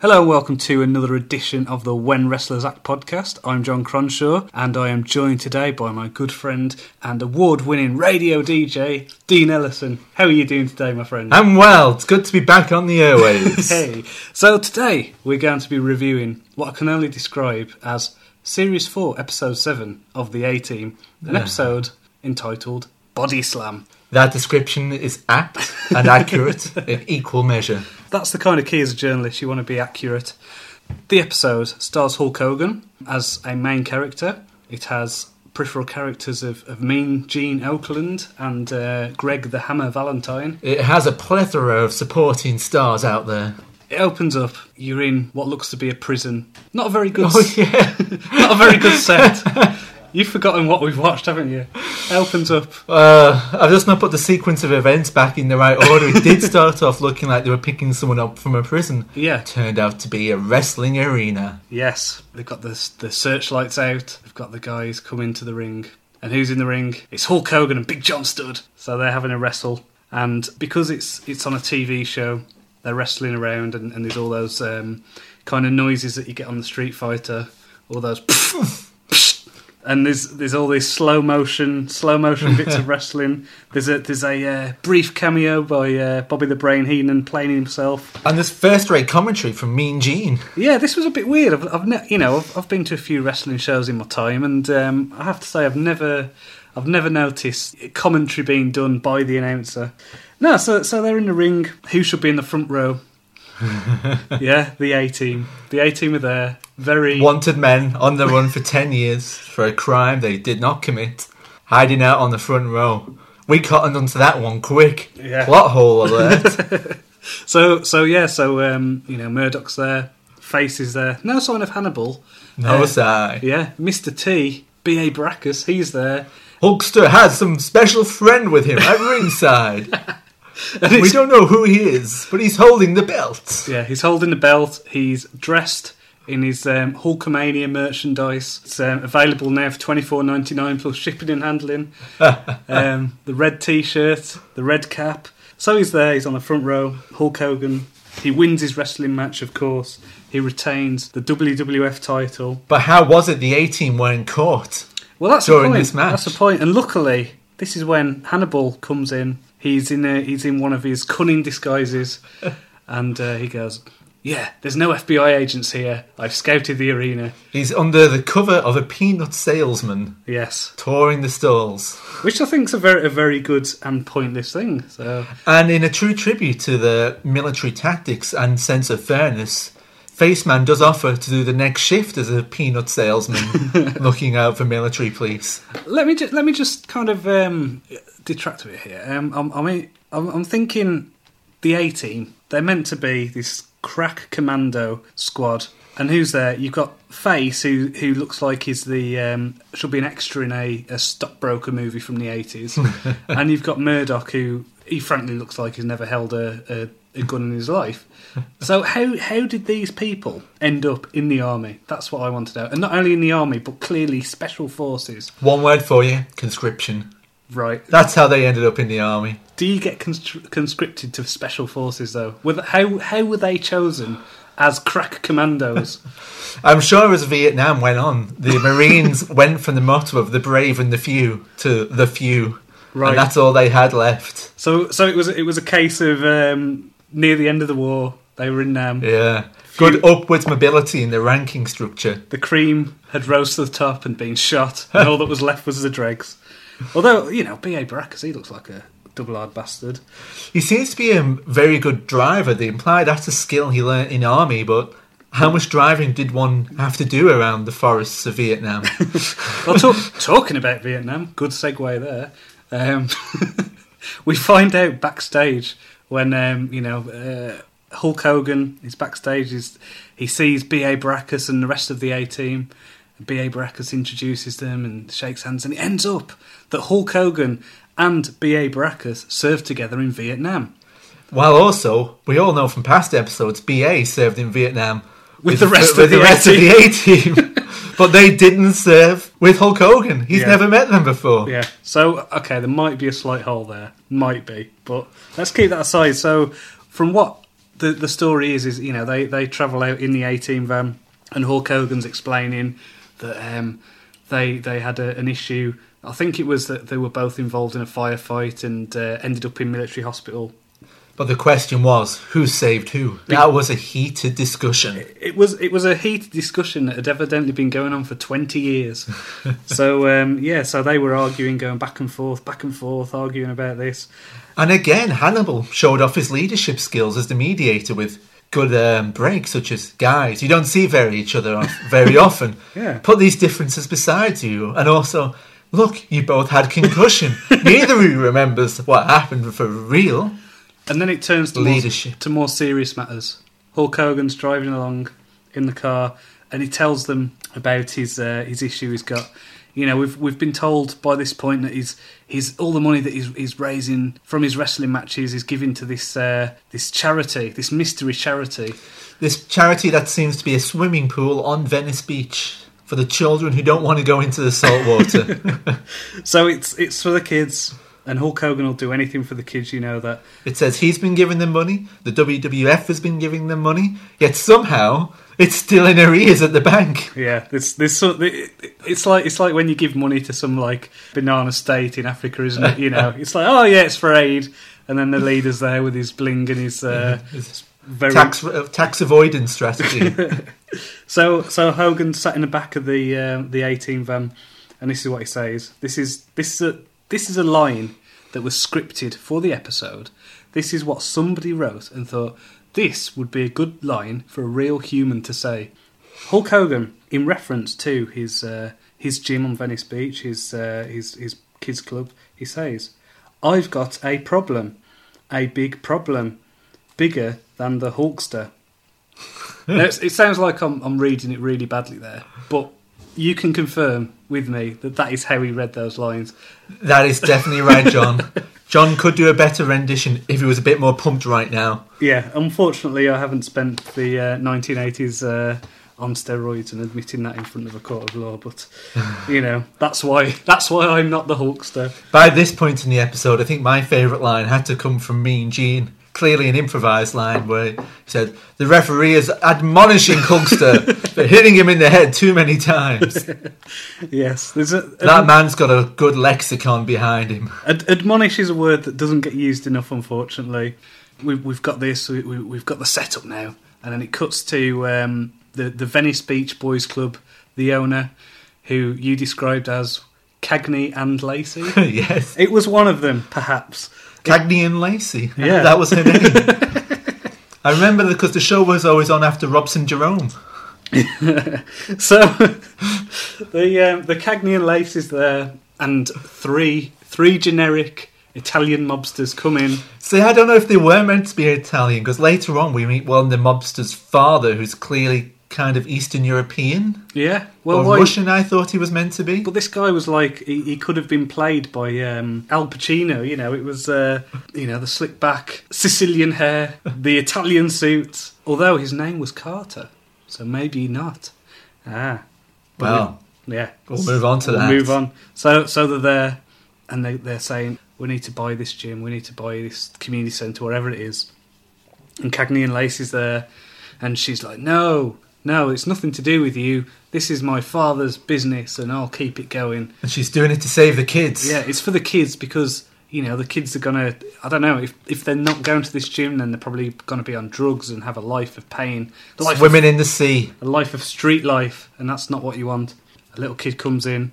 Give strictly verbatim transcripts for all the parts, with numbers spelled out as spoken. Hello, welcome to another edition of the When Wrestlers Act podcast. I'm John Cronshaw, and I am joined today by my good friend and award-winning radio D J, Dean Ellison. How are you doing today, my friend? I'm well. It's good to be back on the airwaves. Hey. So today, we're going to be reviewing what I can only describe as Series four, Episode seven of The A-Team, an yeah. episode entitled Body Slam. That description is apt and accurate in equal measure. That's the kind of key as a journalist, you want to be accurate. The episode stars Hulk Hogan as a main character. It has peripheral characters of, of Mean Gene Oakland and uh, Greg the Hammer Valentine. It has a plethora of supporting stars out there. It opens up, you're in what looks to be a prison. Not a very good, oh, yeah. not a very good set. You've forgotten what we've watched, haven't you? It opens up. Uh, I've just not put the sequence of events back in the right order. It did start off looking like they were picking someone up from a prison. Yeah. Turned out to be a wrestling arena. Yes. They've got the, the searchlights out. They've got the guys come into the ring. And who's in the ring? It's Hulk Hogan and Big John Studd. So they're having a wrestle. And because it's it's on a T V show, they're wrestling around and, and there's all those um, kind of noises that you get on the Street Fighter. All those... And there's there's all these slow motion slow motion bits of wrestling. There's a there's a uh, brief cameo by uh, Bobby the Brain Heenan playing himself. And there's first rate commentary from Mean Gene. Yeah, this was a bit weird. I've, I've ne- you know I've, I've been to a few wrestling shows in my time, and um, I have to say I've never I've never noticed commentary being done by the announcer. No, so so they're in the ring. Who should be in the front row? Yeah, the A-Team. The A-Team are there. Very wanted men on the run for ten years for a crime they did not commit, hiding out on the front row. We cottoned onto that one quick. Yeah. Plot hole alert. so, so yeah, so, um, you know, Murdoch's there, Face is there. No sign of Hannibal. No uh, sign. Yeah, Mister T, B A. Baracus, he's there. Hulkster has some special friend with him at ringside. And we don't know who he is, but he's holding the belt. Yeah, he's holding the belt. He's dressed in his um, Hulkamania merchandise. It's um, available now for twenty-four ninety-nine plus shipping and handling. um, the red T-shirt, the red cap. So he's there. He's on the front row. Hulk Hogan. He wins his wrestling match, of course. He retains the W W F title. But how was it the A-Team weren't caught? Well, that's during this match. That's the point. And luckily, this is when Hannibal comes in. He's in a, he's in one of his cunning disguises, and uh, he goes, yeah, there's no F B I agents here. I've scouted the arena. He's under the cover of a peanut salesman. Yes. Touring the stalls. Which I think's a very, a very good and pointless thing. So. And in a true tribute to the military tactics and sense of fairness, Faceman does offer to do the next shift as a peanut salesman looking out for military police. Let me ju- let me just kind of um, detract a bit here. Um, I'm, I mean, I'm, I'm thinking the A-Team. They're meant to be this crack commando squad, and who's there? You've got Face, who who looks like he's the um, should be an extra in a, a stockbroker movie from the eighties, and you've got Murdoch, who he frankly looks like he's never held a. a a gun in his life. So how how did these people end up in the army? That's what I want to know. And not only in the army, but clearly special forces. One word for you, conscription. Right. That's how they ended up in the army. Do you get cons- conscripted to special forces, though? With, how, how were they chosen as crack commandos? I'm sure as Vietnam went on, the Marines went from the motto of the brave and the few to the few. Right. And that's all they had left. So so it was, it was a case of... Um, near the end of the war, they were in... Um, yeah. Few, good upwards mobility in the ranking structure. The cream had rose to the top and been shot, and all that was left was the dregs. Although, you know, B A. Baracus, he looks like a double-hard bastard. He seems to be a very good driver. They imply that's a skill he learnt in army, but how much driving did one have to do around the forests of Vietnam? Well, talk, talking about Vietnam, good segue there. Um, we find out backstage... When, um, you know, uh, Hulk Hogan is backstage, he's, he sees B A. Baracus and the rest of the A-Team. B A. Baracus introduces them and shakes hands, and it ends up that Hulk Hogan and B A. Baracus served together in Vietnam. While also, we all know from past episodes, B A served in Vietnam with, with the rest, with, of, with the the rest of the A-Team. But they didn't serve with Hulk Hogan. He's yeah. never met them before. Yeah. So, okay, there might be a slight hole there. Might be. But let's keep that aside. So, from what the the story is is you know they they travel out in the A-Team van, and Hulk Hogan's explaining that um, they they had a, an issue. I think it was that they were both involved in a firefight and uh, ended up in military hospital. But the question was, who saved who? That was a heated discussion. It was it was a heated discussion that had evidently been going on for twenty years. so, um, yeah, so they were arguing, going back and forth, back and forth, arguing about this. And again, Hannibal showed off his leadership skills as the mediator with good um, breaks, such as, guys, you don't see very each other very often. Yeah. Put these differences beside you. And also, look, you both had concussion. Neither of you remembers what happened for real. And then it turns to more, to more serious matters. Hulk Hogan's driving along in the car, and he tells them about his uh, his issue he's got. You know, we've we've been told by this point that he's he's all the money that he's he's raising from his wrestling matches is giving to this uh, this charity, this mystery charity, this charity that seems to be a swimming pool on Venice Beach for the children who don't want to go into the salt water. So it's it's for the kids. And Hulk Hogan will do anything for the kids, you know that. It says he's been giving them money, the W W F has been giving them money, yet somehow it's still in arrears at the bank. Yeah, it's, this, it's, like, it's like when you give money to some, like, banana state in Africa, isn't it? You know, it's like, oh yeah, it's for aid. And then the leader's there with his bling and his... Uh, his very... Tax, uh, tax avoidance strategy. so so Hogan sat in the back of the uh, the A-Team van, and this is what he says. This is... This is a, This is a line that was scripted for the episode. This is what somebody wrote and thought, this would be a good line for a real human to say. Hulk Hogan, in reference to his uh, his gym on Venice Beach, his, uh, his his kids' club, he says, I've got a problem, a big problem, bigger than the Hulkster. Now, it sounds like I'm, I'm reading it really badly there, but... You can confirm with me that that is how he read those lines. That is definitely right, John. John could do a better rendition if he was a bit more pumped right now. Yeah, unfortunately, I haven't spent the uh, nineteen eighties uh, on steroids and admitting that in front of a court of law. But you know, that's why that's why I'm not the Hulkster. By this point in the episode, I think my favourite line had to come from Mean Gene. Clearly an improvised line where he said, the referee is admonishing Hulkster for hitting him in the head too many times. Yes. There's a, that ad- man's got a good lexicon behind him. Ad- admonish is a word that doesn't get used enough, unfortunately. We've, we've got this, we, we, we've got the setup now. And then it cuts to um, the, the Venice Beach Boys Club, the owner, who you described as Cagney and Lacey. Yes. It was one of them, perhaps. Cagney and Lacey. Yeah. That was her name. I remember because the show was always on after Robson Jerome. So the um, the Cagney and Lacey's there, and three three generic Italian mobsters come in. See, I don't know if they were meant to be Italian, because later on we meet one of the mobsters' father, who's clearly kind of Eastern European. Yeah. Well, or why, Russian, I thought he was meant to be. But this guy was like, he, he could have been played by um, Al Pacino, you know, it was, uh, you know, the slick back, Sicilian hair, the Italian suit, although his name was Carter, so maybe not. Ah. Well, we, yeah. We'll move on to we'll that. move on. So, so they're there, and they, they're saying, we need to buy this gym, we need to buy this community centre, wherever it is. And Cagney and Lacey's there, and she's like, no... No, it's nothing to do with you. This is my father's business and I'll keep it going. And she's doing it to save the kids. Yeah, it's for the kids because, you know, the kids are going to... I don't know, if if they're not going to this gym, then they're probably going to be on drugs and have a life of pain. Swimming in the sea. A life of street life, and that's not what you want. A little kid comes in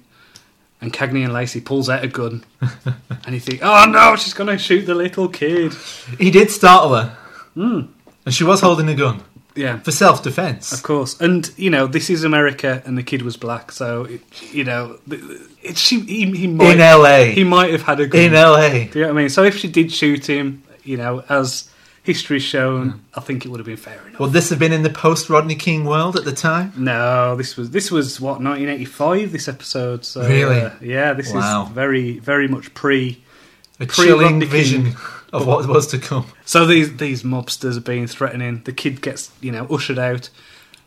and Cagney and Lacey pulls out a gun. And you think, oh no, she's going to shoot the little kid. He did startle her. Mm. And she was holding a gun. Yeah, for self-defense, of course. And you know, this is America, and the kid was black, so it, you know, it, she he, he might in L A he might have had a gun in L A. Do you know what I mean? So if she did shoot him, you know, as history's shown, mm. I think it would have been fair enough. Would this have been in the post-Rodney King world at the time? No, this was this was what nineteen eighty-five. This episode, so, really? Uh, yeah, this wow. is very very much pre. A chilling vision of what was to come. So these these mobsters are being threatening. The kid gets, you know, ushered out.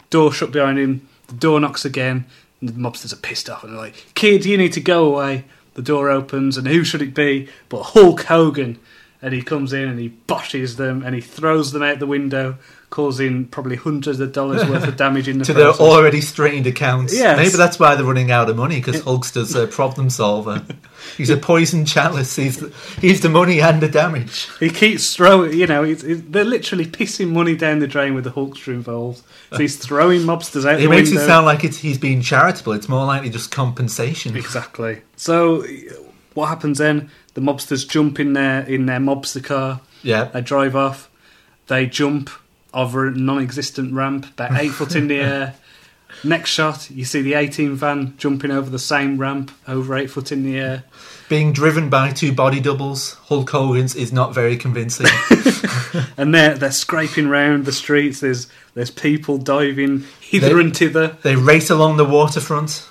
Door shut behind him. The door knocks again. And the mobsters are pissed off and they're like, kid, you need to go away. The door opens and who should it be but Hulk Hogan. and he comes in and he botches them and he throws them out the window, causing probably hundreds of dollars worth of damage in the to process. Their already strained accounts. Yes. Maybe that's why they're running out of money, because Hulkster's a problem solver. He's a poison chalice. He's the, he's the money and the damage. He keeps throwing, you know, he's, he's, they're literally pissing money down the drain with the Hulkster involved. So he's throwing mobsters out it the window. It makes it sound like it's, he's being charitable. It's more likely just compensation. Exactly. So what happens then? The mobsters jump in their, in their mobster car. Yeah. They drive off. They jump over a non-existent ramp, about eight foot in the air. Next shot, you see the A-Team van jumping over the same ramp, over eight foot in the air. Being driven by two body doubles, Hulk Hogan's is not very convincing. And they're, they're scraping round the streets, there's there's people diving hither they, and thither. They race along the waterfront.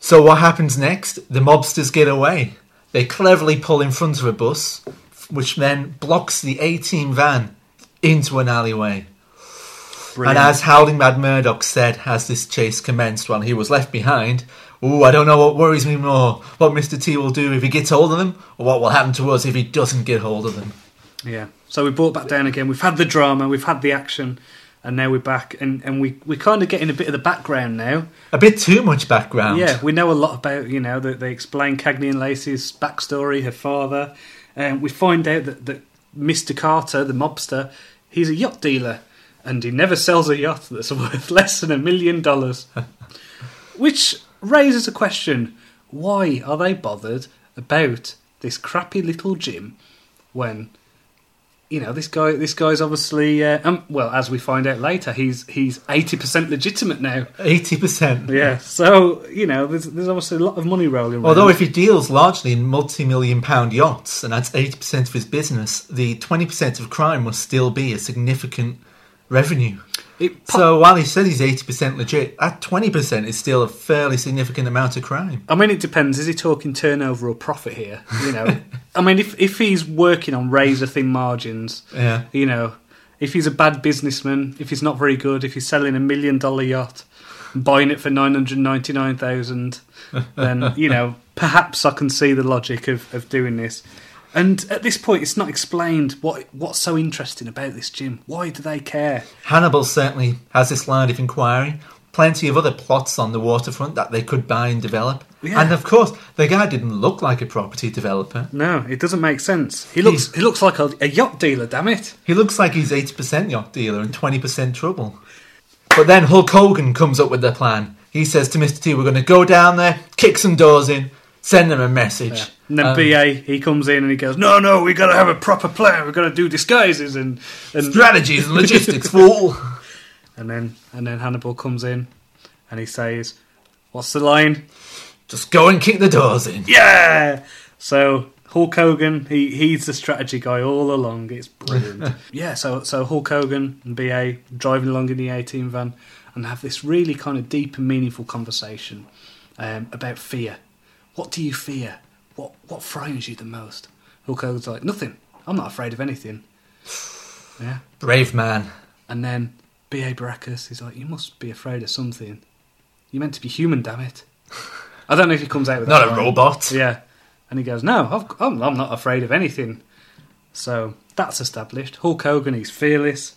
So what happens next? The mobsters get away. They cleverly pull in front of a bus, which then blocks the A-Team van into an alleyway. Brilliant. And as Howling Mad Murdock said, as this chase commenced while he was left behind, ooh, I don't know what worries me more, what Mister T will do if he gets hold of them, or what will happen to us if he doesn't get hold of them. Yeah, so we brought back down again, we've had the drama, we've had the action, and now we're back, and, and we, we're kind of getting a bit of the background now. A bit too much background. Yeah, we know a lot about, you know, that they explain Cagney and Lacey's backstory, her father, and we find out that, that Mister Carter, the mobster, he's a yacht dealer. And he never sells a yacht that's worth less than a million dollars. Which raises a question. Why are they bothered about this crappy little gym when, you know, this guy this guy's obviously, uh, um, well, as we find out later, he's he's eighty percent legitimate now. eighty percent? Yeah. So, you know, there's, there's obviously a lot of money rolling around. Although if he deals largely in multi-million pound yachts, and that's eighty percent of his business, the twenty percent of crime must still be a significant revenue. It pop- so while he said he's eighty percent legit, that twenty percent is still a fairly significant amount of crime. I mean, it depends. Is he talking turnover or profit here? You know, I mean, if if he's working on razor thin margins, yeah. You know, if he's a bad businessman, if he's not very good, if he's selling a million dollar yacht and buying it for nine hundred ninety-nine thousand, then, you know, perhaps I can see the logic of, of doing this. And at this point, it's not explained what what's so interesting about this gym. Why do they care? Hannibal certainly has this line of inquiry. Plenty of other plots on the waterfront that they could buy and develop. Yeah. And of course, the guy didn't look like a property developer. No, it doesn't make sense. He looks he's, he looks like a, a yacht dealer, damn it. He looks like he's eighty percent yacht dealer and twenty percent trouble. But then Hulk Hogan comes up with the plan. He says to Mister T, we're going to go down there, kick some doors in, send them a message. Yeah. And then um, B A, he comes in and he goes, no, no, we got to have a proper plan. We've got to do disguises and... and strategies and logistics, fool. And then and then Hannibal comes in and he says, what's the line? Just go and kick the doors in. Yeah! So Hulk Hogan, he, he's the strategy guy all along. It's brilliant. yeah, so, so Hulk Hogan and B A driving along in the A-Team van and have this really kind of deep and meaningful conversation um, about fear. What do you fear? What what frightens you the most? Hulk Hogan's like, nothing. I'm not afraid of anything. Yeah, brave man. And then B A. Baracus is like, you must be afraid of something. You're meant to be human, damn it. I don't know if he comes out with that. Not a line. Robot. Yeah. And he goes, no, I've, I'm, I'm not afraid of anything. So that's established. Hulk Hogan, he's fearless.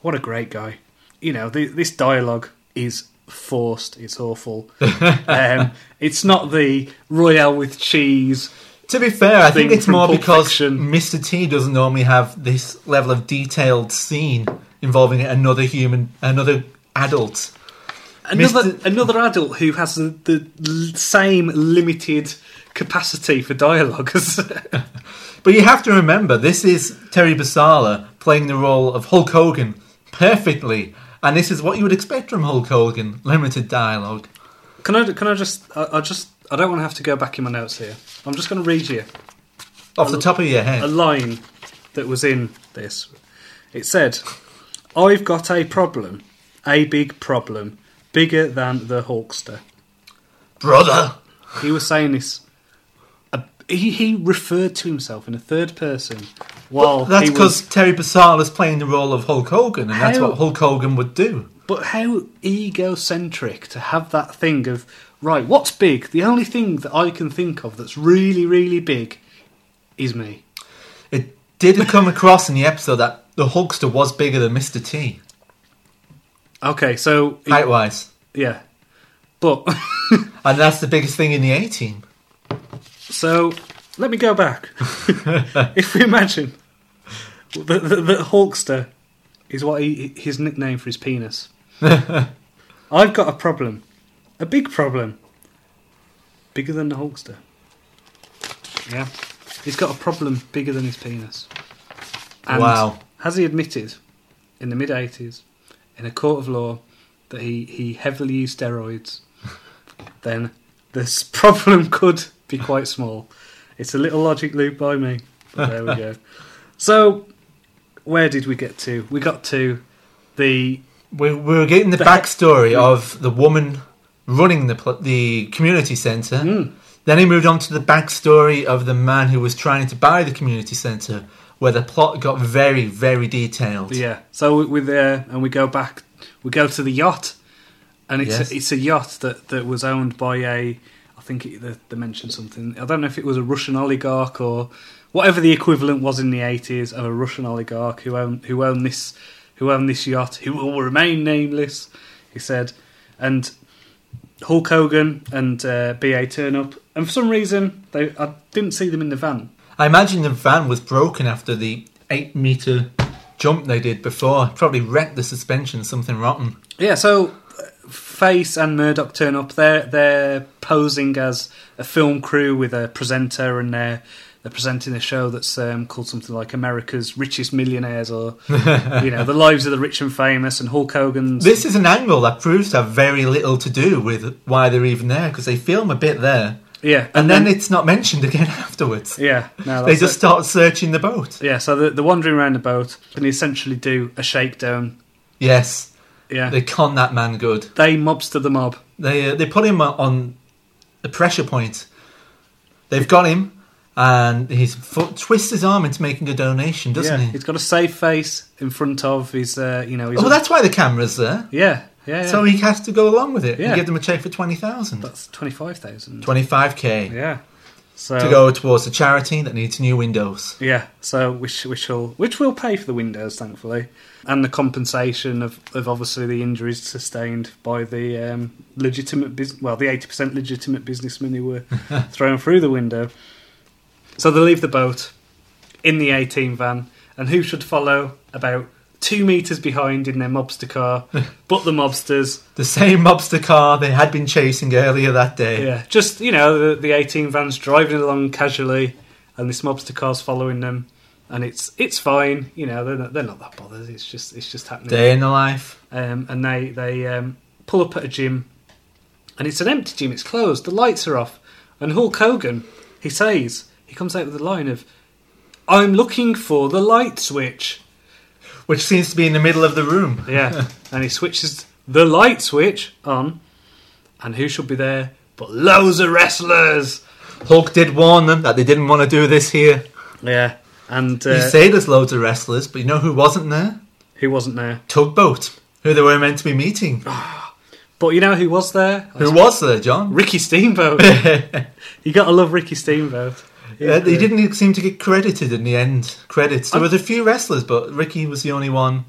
What a great guy. You know, the, this dialogue is forced, it's awful. um, it's not the Royale with cheese. To be fair, I think it's more because Mister T doesn't normally have this level of detailed scene involving another human, another adult. Another Mister another adult who has the, the same limited capacity for dialogue. But you have to remember, this is Terry Bollea playing the role of Hulk Hogan perfectly. And this is what you would expect from Hulk Hogan, limited dialogue. Can I, can I just, I, I just, I don't want to have to go back in my notes here. I'm just going to read you. Off the top of your head. A line that was in this. It said, I've got a problem, a big problem, bigger than the Hulkster. Brother! He was saying this. He, he referred to himself in a third person while well, that's because Terry Bollea is playing the role of Hulk Hogan, and how, that's what Hulk Hogan would do. But how egocentric to have that thing of, right, what's big? The only thing that I can think of that's really, really big is me. It did come across in the episode that the Hulkster was bigger than Mister T. Okay, so... height-wise. Yeah. But... and that's the biggest thing in the A-Team. So, let me go back. If we imagine that the, the Hulkster is what he, his nickname for his penis. I've got a problem. A big problem. Bigger than the Hulkster. Yeah. He's got a problem bigger than his penis. And wow. Has he admitted, in the mid-eighties, in a court of law, that he, he heavily used steroids, then this problem could be quite small. It's a little logic loop by me. But there we go. So, where did we get to? We got to the... We, we were getting the, the backstory he- of the woman running the the community centre. Mm. Then he moved on to the backstory of the man who was trying to buy the community centre, where the plot got very, very detailed. Yeah. So we're there, and we go back. We go to the yacht, and it's yes. a, it's a yacht that, that was owned by a. I think it, they, they mentioned something. I don't know if it was a Russian oligarch or whatever the equivalent was in the eighties of a Russian oligarch who owned who owned this who owned this yacht, who will remain nameless. He said, and Hulk Hogan and uh, B A turn up, and for some reason they I didn't see them in the van. I imagine the van was broken after the eight metre jump they did before. Probably wrecked the suspension, something rotten. Yeah, so Face and Murdoch turn up. They're they're posing as a film crew with a presenter, and they're they're presenting a show that's um, called something like America's Richest Millionaires, or you know, the lives of the rich and famous. And Hulk Hogan's. This is an angle that proves to have very little to do with why they're even there, because they film a bit there. Yeah, and, and then, then it's not mentioned again afterwards. Yeah, no, they just it. start searching the boat. Yeah, so they're, they're wandering around the boat, and they essentially do a shakedown. Yes, yeah, they con that man good. They mobster the mob. They uh, they put him on the pressure point. They've got him, and his foot twists his arm into making a donation, doesn't yeah, he? He's got a safe face in front of his. Uh, you know, his oh, that's why the camera's there. Yeah. Yeah, yeah. So he has to go along with it. Yeah. You give them a check for twenty thousand. That's twenty-five thousand. Twenty-five k. Yeah. So to go towards a charity that needs new windows. Yeah. So which which will which will pay for the windows, thankfully, and the compensation of, of obviously the injuries sustained by the um, legitimate business. Well, the eighty percent legitimate businessmen who were thrown through the window. So they leave the boat in the A-Team van, and who should follow about two metres behind in their mobster car, but the mobsters... the same mobster car they had been chasing earlier that day. Yeah, just, you know, the, the A-Team van's driving along casually, and this mobster car's following them, and it's it's fine, you know, they're not, they're not that bothered, it's just it's just happening. Day in the life. Um, and they, they um, pull up at a gym, and it's an empty gym, it's closed, the lights are off, and Hulk Hogan, he says, he comes out with a line of, "I'm looking for the light switch." Which seems to be in the middle of the room. Yeah, and he switches the light switch on, and who should be there but loads of wrestlers? Hulk did warn them that they didn't want to do this here. Yeah, and... Uh, you say there's loads of wrestlers, but you know who wasn't there? Who wasn't there? Tugboat, who they were meant to be meeting. But you know who was there? I who was, was there, John? Ricky Steamboat. You got to love Ricky Steamboat. Yeah, they didn't seem to get credited in the end credits. There was a few wrestlers, but Ricky was the only one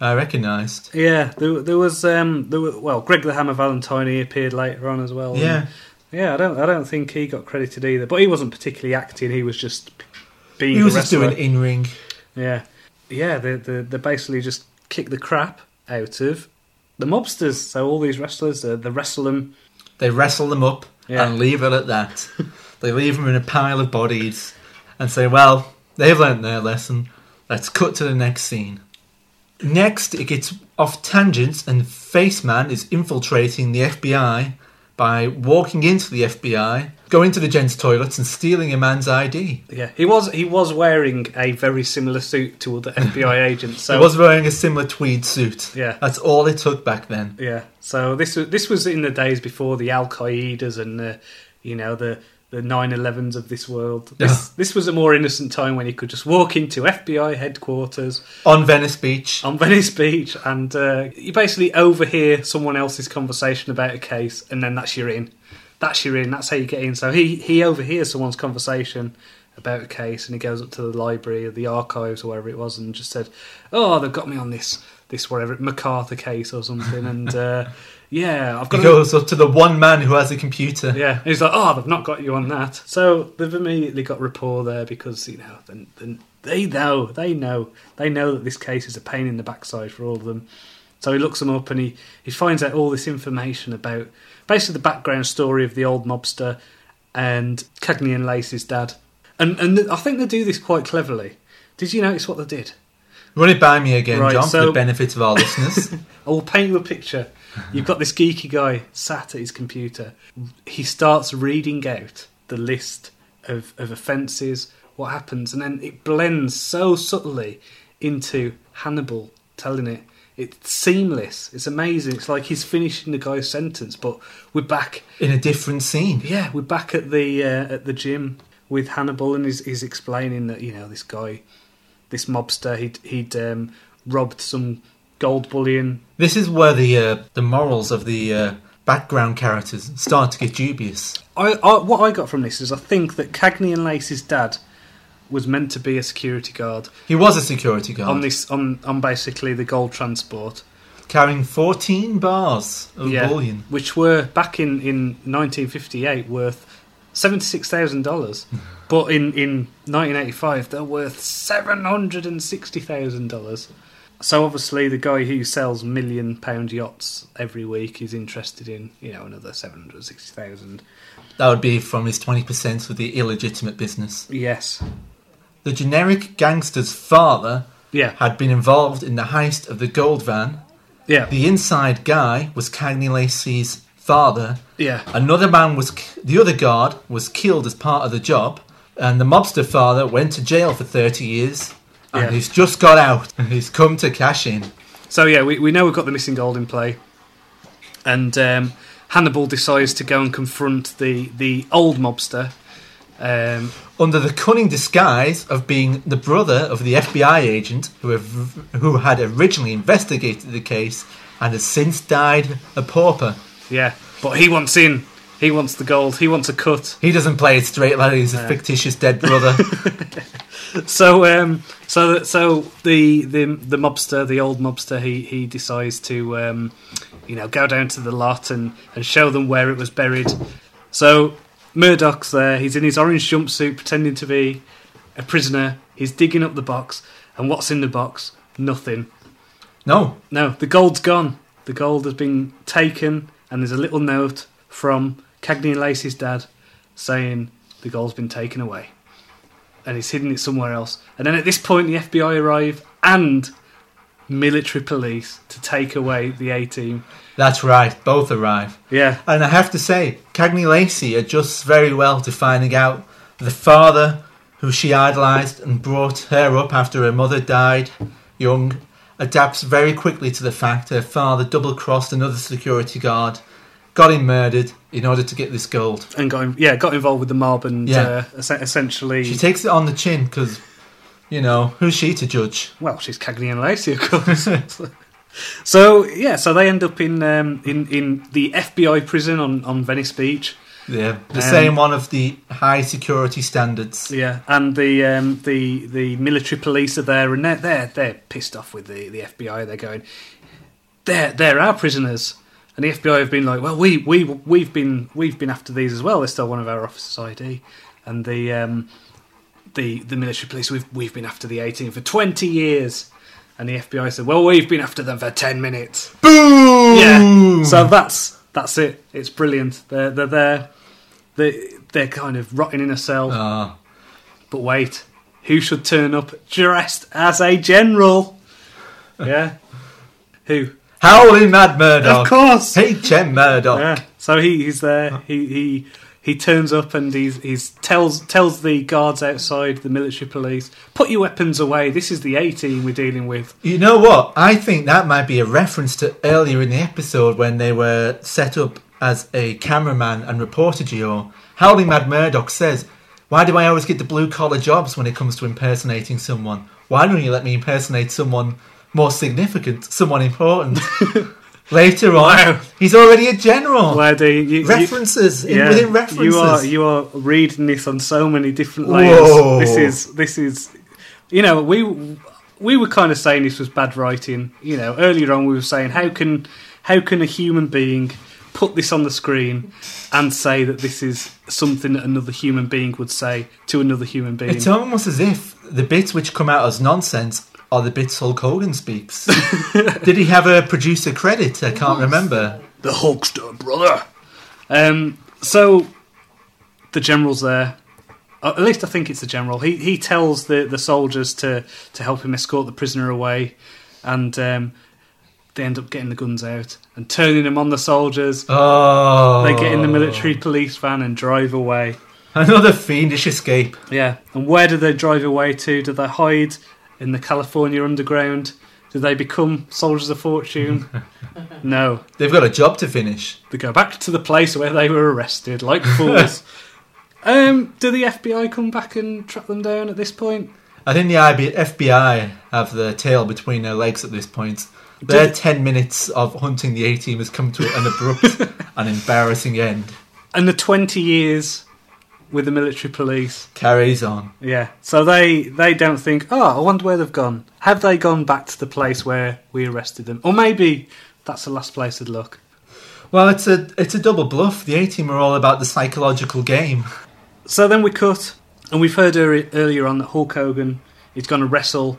I recognised. Yeah, there, there was. Um, there were, well, Greg the Hammer Valentine, he appeared later on as well. Yeah, yeah. I don't. I don't think he got credited either. But he wasn't particularly acting. He was just being. He was a just doing in ring. Yeah, yeah. They, they they basically just kick the crap out of the mobsters. So all these wrestlers, they, they wrestle them. They wrestle them up yeah. and leave it at that. They leave them in a pile of bodies and say, well, they've learnt their lesson. Let's cut to the next scene. Next, it gets off tangents, and Face Man is infiltrating the F B I by walking into the F B I, going to the gents' toilets and stealing a man's I D. Yeah, he was he was wearing a very similar suit to other F B I agents. So he was wearing a similar tweed suit. Yeah, that's all it took back then. Yeah, so this was, this was in the days before the Al-Qaedas and the, you know, the... the nine elevens of this world. This, this was a more innocent time when you could just walk into F B I headquarters on Venice Beach, on Venice Beach, and uh, you basically overhear someone else's conversation about a case, and then that's your in. That's your in. That's how you get in. So he he overhears someone's conversation, about a case, and he goes up to the library or the archives or wherever it was and just said, oh, they've got me on this, this whatever, MacArthur case or something, and uh, yeah, I've got... He goes up to the one man who has a computer. Yeah, and he's like, oh, they've not got you on that. So they've immediately got rapport there because, you know, then, then they know, they know, they know that this case is a pain in the backside for all of them. So he looks them up and he, he finds out all this information about basically the background story of the old mobster and Cagney and Lacey's dad. And and th- I think they do this quite cleverly. Did you notice what they did? Run it by me again, right, John, so, for the benefit of our listeners. I will paint you a picture. You've got this geeky guy sat at his computer. He starts reading out the list of, of offences, what happens, and then it blends so subtly into Hannibal telling it. It's seamless. It's amazing. It's like he's finishing the guy's sentence, but we're back in a different scene. Yeah, we're back at the uh, at the gym with Hannibal, and he's, he's explaining that, you know, this guy, this mobster, he'd he'd um, robbed some gold bullion. This is where the uh, the morals of the uh, background characters start to get dubious. I, I what I got from this is I think that Cagney and Lacey's dad was meant to be a security guard. He was a security guard. On this, on, on basically the gold transport. Carrying fourteen bars of yeah, bullion. Which were, back in, in nineteen fifty-eight, worth seventy-six thousand dollars. But in, in nineteen eighty-five, they're worth seven hundred sixty thousand dollars. So obviously the guy who sells million-pound yachts every week is interested in, you know, another seven hundred sixty thousand dollars. That would be from his twenty percent of the illegitimate business. Yes. The generic gangster's father yeah. had been involved in the heist of the gold van. Yeah. The inside guy was Cagney Lacey's father. Yeah. Another man was... The other guard was killed as part of the job. And the mobster father went to jail for thirty years. And yeah. he's just got out. And he's come to cash in. So, yeah, we, we know we've got the missing gold in play. And um, Hannibal decides to go and confront the, the old mobster... Um, under the cunning disguise of being the brother of the F B I agent who have, who had originally investigated the case and has since died a pauper. Yeah, but he wants in. He wants the gold. He wants a cut. He doesn't play it straight, like he's a yeah. fictitious dead brother. so, um, so, so the, the the mobster, the old mobster, he he decides to, um, you know, go down to the lot and, and show them where it was buried. So. Murdoch's there, he's in his orange jumpsuit pretending to be a prisoner, he's digging up the box, and what's in the box? Nothing. No. No, the gold's gone. The gold has been taken, and there's a little note from Cagney and Lacey's dad saying the gold's been taken away. And he's hidden it somewhere else. And then at this point the F B I arrive, and military police to take away the A-Team. That's right, both arrive. Yeah. And I have to say, Cagney Lacey adjusts very well to finding out the father who she idolised and brought her up after her mother died young adapts very quickly to the fact her father double-crossed another security guard, got him murdered in order to get this gold. And got him, yeah, got involved with the mob and yeah. uh, essentially... She takes it on the chin because, you know, who's she to judge? Well, she's Cagney and Lacey, of course. So yeah, so they end up in um, in in the F B I prison on, on Venice Beach. Yeah, the um, same one of the high security standards. Yeah, and the um, the the military police are there, and they're they're, they're pissed off with the, the F B I. They're going, they're they're our prisoners, and the F B I have been like, well, we we we've been we've been after these as well. They're still one of our officers' I D, and the um, the the military police we've we've been after the A-Team for twenty years. And the F B I said, well, we've been after them for ten minutes. Boom! Yeah. So that's that's it. It's brilliant. They're, they're there. They're, they're kind of rotting in a cell. Oh. But wait. Who should turn up dressed as a general? Yeah. Who? Howling Mad Murdock. Of course. H M Murdock. Yeah. So he, he's there. He he he turns up and he's, he's tells tells the guards outside, the military police, put your weapons away, this is the A-Team we're dealing with. You know what? I think that might be a reference to earlier in the episode when they were set up as a cameraman and reporter duo. Howling Mad Murdock says, why do I always get the blue-collar jobs when it comes to impersonating someone? Why don't you let me impersonate someone more significant, someone important? Later on, wow. He's already a general. Where do you, you, references you, in, yeah, within references. You are you are reading this on so many different layers. Whoa. This is this is, you know, we we were kind of saying this was bad writing. You know, earlier on we were saying how can how can a human being put this on the screen and say that this is something that another human being would say to another human being? It's almost as if the bits which come out as nonsense are the bits Hulk Hogan speaks. Did he have a producer credit? I can't remember. The Hulkster, brother. Um, so, the general's there. At least I think it's the general. He he tells the, the soldiers to, to help him escort the prisoner away. And um, they end up getting the guns out and turning them on the soldiers. Oh. They get in the military police van and drive away. Another fiendish escape. Yeah. And where do they drive away to? Do they hide in the California underground? Do they become soldiers of fortune? No. They've got a job to finish. They go back to the place where they were arrested, like fools. um, do the F B I come back and track them down at this point? I think the F B I have their tail between their legs at this point. Their ten minutes of hunting the A-Team has come to an abrupt and embarrassing end. And the twenty years with the military police carries on. Yeah. So they, they don't think, oh, I wonder where they've gone. Have they gone back to the place where we arrested them? Or maybe that's the last place they'd look. Well, it's a it's a double bluff. The A-Team are all about the psychological game. So then we cut, and we've heard er- earlier on that Hulk Hogan is going to wrestle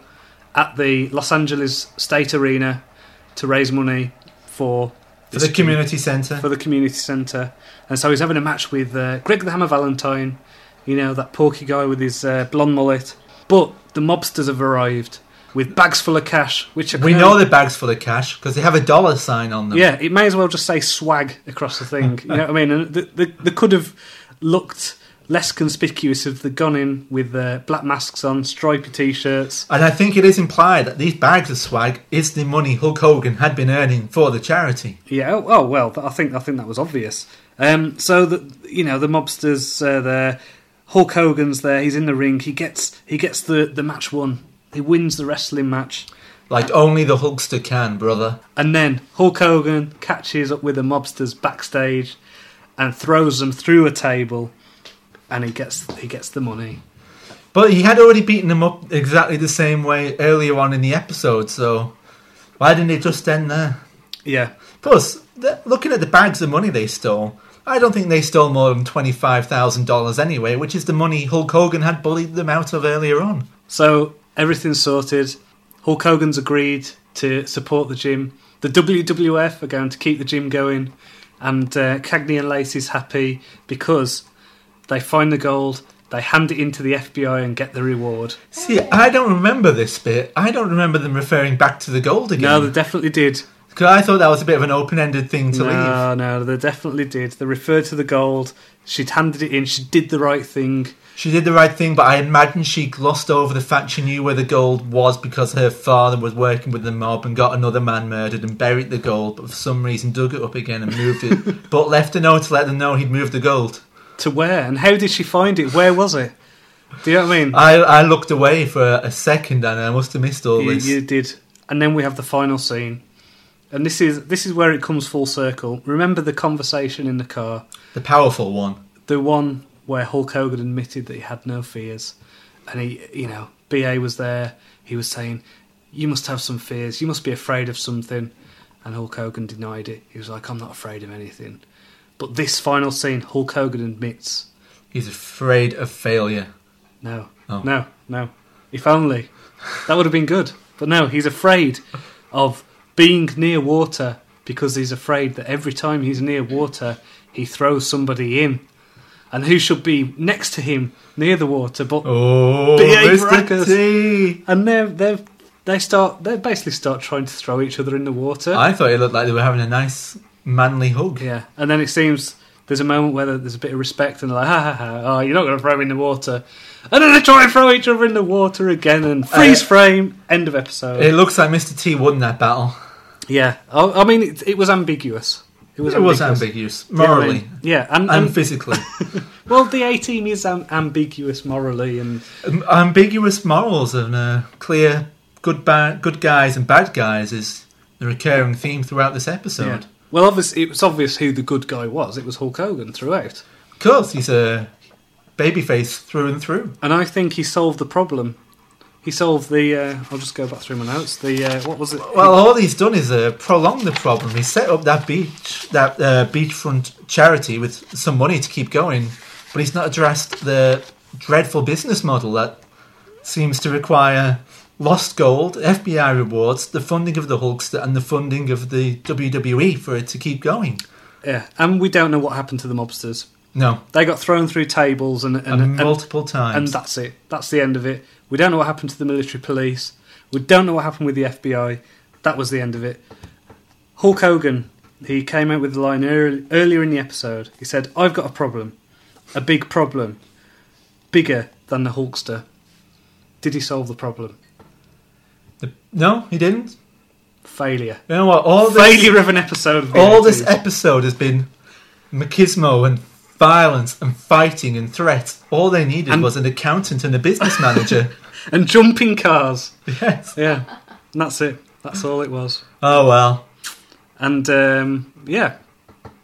at the Los Angeles State Arena to raise money for... For the community centre. For the community centre. And so he's having a match with uh, Greg the Hammer Valentine, you know, that porky guy with his uh, blonde mullet. But the mobsters have arrived with bags full of cash, which are... We know of... they're bags full of cash, because they have a dollar sign on them. Yeah, it may as well just say swag across the thing, you know what I mean? And the, the, they could have looked less conspicuous if they'd gone in with uh, black masks on, stripy T-shirts. And I think it is implied that these bags of swag is the money Hulk Hogan had been earning for the charity. Yeah, oh, oh well, I think I think that was obvious. Um, so, the, you know, the mobsters are there, Hulk Hogan's there, he's in the ring, he gets he gets the, the match won. He wins the wrestling match. Like only the Hulkster can, brother. And then Hulk Hogan catches up with the mobsters backstage and throws them through a table. And he gets he gets the money. But he had already beaten them up exactly the same way earlier on in the episode, so why didn't it just end there? Yeah. Plus, looking at the bags of money they stole, I don't think they stole more than twenty-five thousand dollars anyway, which is the money Hulk Hogan had bullied them out of earlier on. So, everything's sorted. Hulk Hogan's agreed to support the gym. The W W F are going to keep the gym going. And uh, Cagney and Lacey's happy because... They find the gold, they hand it into the F B I and get the reward. See, I don't remember this bit. I don't remember them referring back to the gold again. No, they definitely did. Because I thought that was a bit of an open-ended thing to no, leave. No, no, they definitely did. They referred to the gold, she'd handed it in, she did the right thing. She did the right thing, but I imagine she glossed over the fact she knew where the gold was because her father was working with the mob and got another man murdered and buried the gold, but for some reason dug it up again and moved it, but left a note to let them know he'd moved the gold. To where? And how did she find it? Where was it? Do you know what I mean? I, I looked away for a second and I must have missed all you, this. You did. And then we have the final scene. And this is this is where it comes full circle. Remember the conversation in the car? The powerful one. The one where Hulk Hogan admitted that he had no fears. And he, you know, B A was there. He was saying, you must have some fears. You must be afraid of something. And Hulk Hogan denied it. He was like, I'm not afraid of anything. But this final scene, Hulk Hogan admits... He's afraid of failure. No, oh. no, no. If only. That would have been good. But no, he's afraid of being near water because he's afraid that every time he's near water, he throws somebody in. And who should be next to him near the water but oh, B A. Baracus. And they're... they're They start. They basically start trying to throw each other in the water. I thought it looked like they were having a nice manly hug. Yeah, and then it seems there's a moment where there's a bit of respect, and they're like, ha ha ha, oh, you're not going to throw me in the water. And then they try and throw each other in the water again, and freeze uh, frame, end of episode. It looks like Mister T won that battle. Yeah, I, I mean, it, it was ambiguous. It was, it ambiguous. was ambiguous, morally. You know what I mean? Yeah, and, and, and physically. Well, the A-Team is am- ambiguous morally. and um, Ambiguous morals and uh, clear... Good, ba- good guys and bad guys is the recurring theme throughout this episode. Yeah. Well, obviously, it was obvious who the good guy was. It was Hulk Hogan throughout. Of course, he's a babyface through and through. And I think he solved the problem. He solved the... Uh, I'll just go back through my notes. The uh, what was it? Well, all he's done is uh, prolong the problem. He set up that beach, that uh, beachfront charity with some money to keep going, but he's not addressed the dreadful business model that seems to require lost gold, F B I rewards, the funding of the Hulkster, and the funding of the W W E for it to keep going. Yeah, and we don't know what happened to the mobsters. No. They got thrown through tables and... and, and multiple and, times. And that's it. That's the end of it. We don't know what happened to the military police. We don't know what happened with the F B I. That was the end of it. Hulk Hogan, he came out with the line early, earlier in the episode. He said, I've got a problem. A big problem. Bigger than the Hulkster. Did he solve the problem? No, he didn't. Failure. You know what? All this, Failure of an episode. Of all this episode has been machismo and violence and fighting and threats. All they needed and, was an accountant and a business manager. And jumping cars. Yes. Yeah. And that's it. That's all it was. Oh, well. And, um, yeah.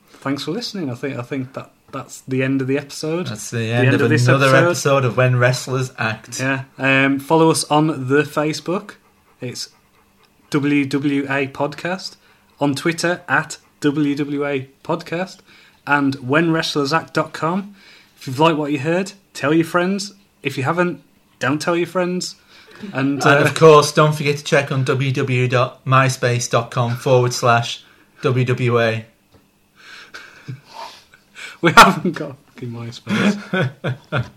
Thanks for listening. I think I think that that's the end of the episode. That's the end, the end of, of this another episode. episode of When Wrestlers Act. Yeah. Um, follow us on the Facebook. It's W W A Podcast. On Twitter, at W W A Podcast. And when wrestlers act dot com. If you've liked what you heard, tell your friends. If you haven't, don't tell your friends. And, uh, and of course, don't forget to check on w w w dot myspace dot com forward slash W W A. We haven't got fucking MySpace.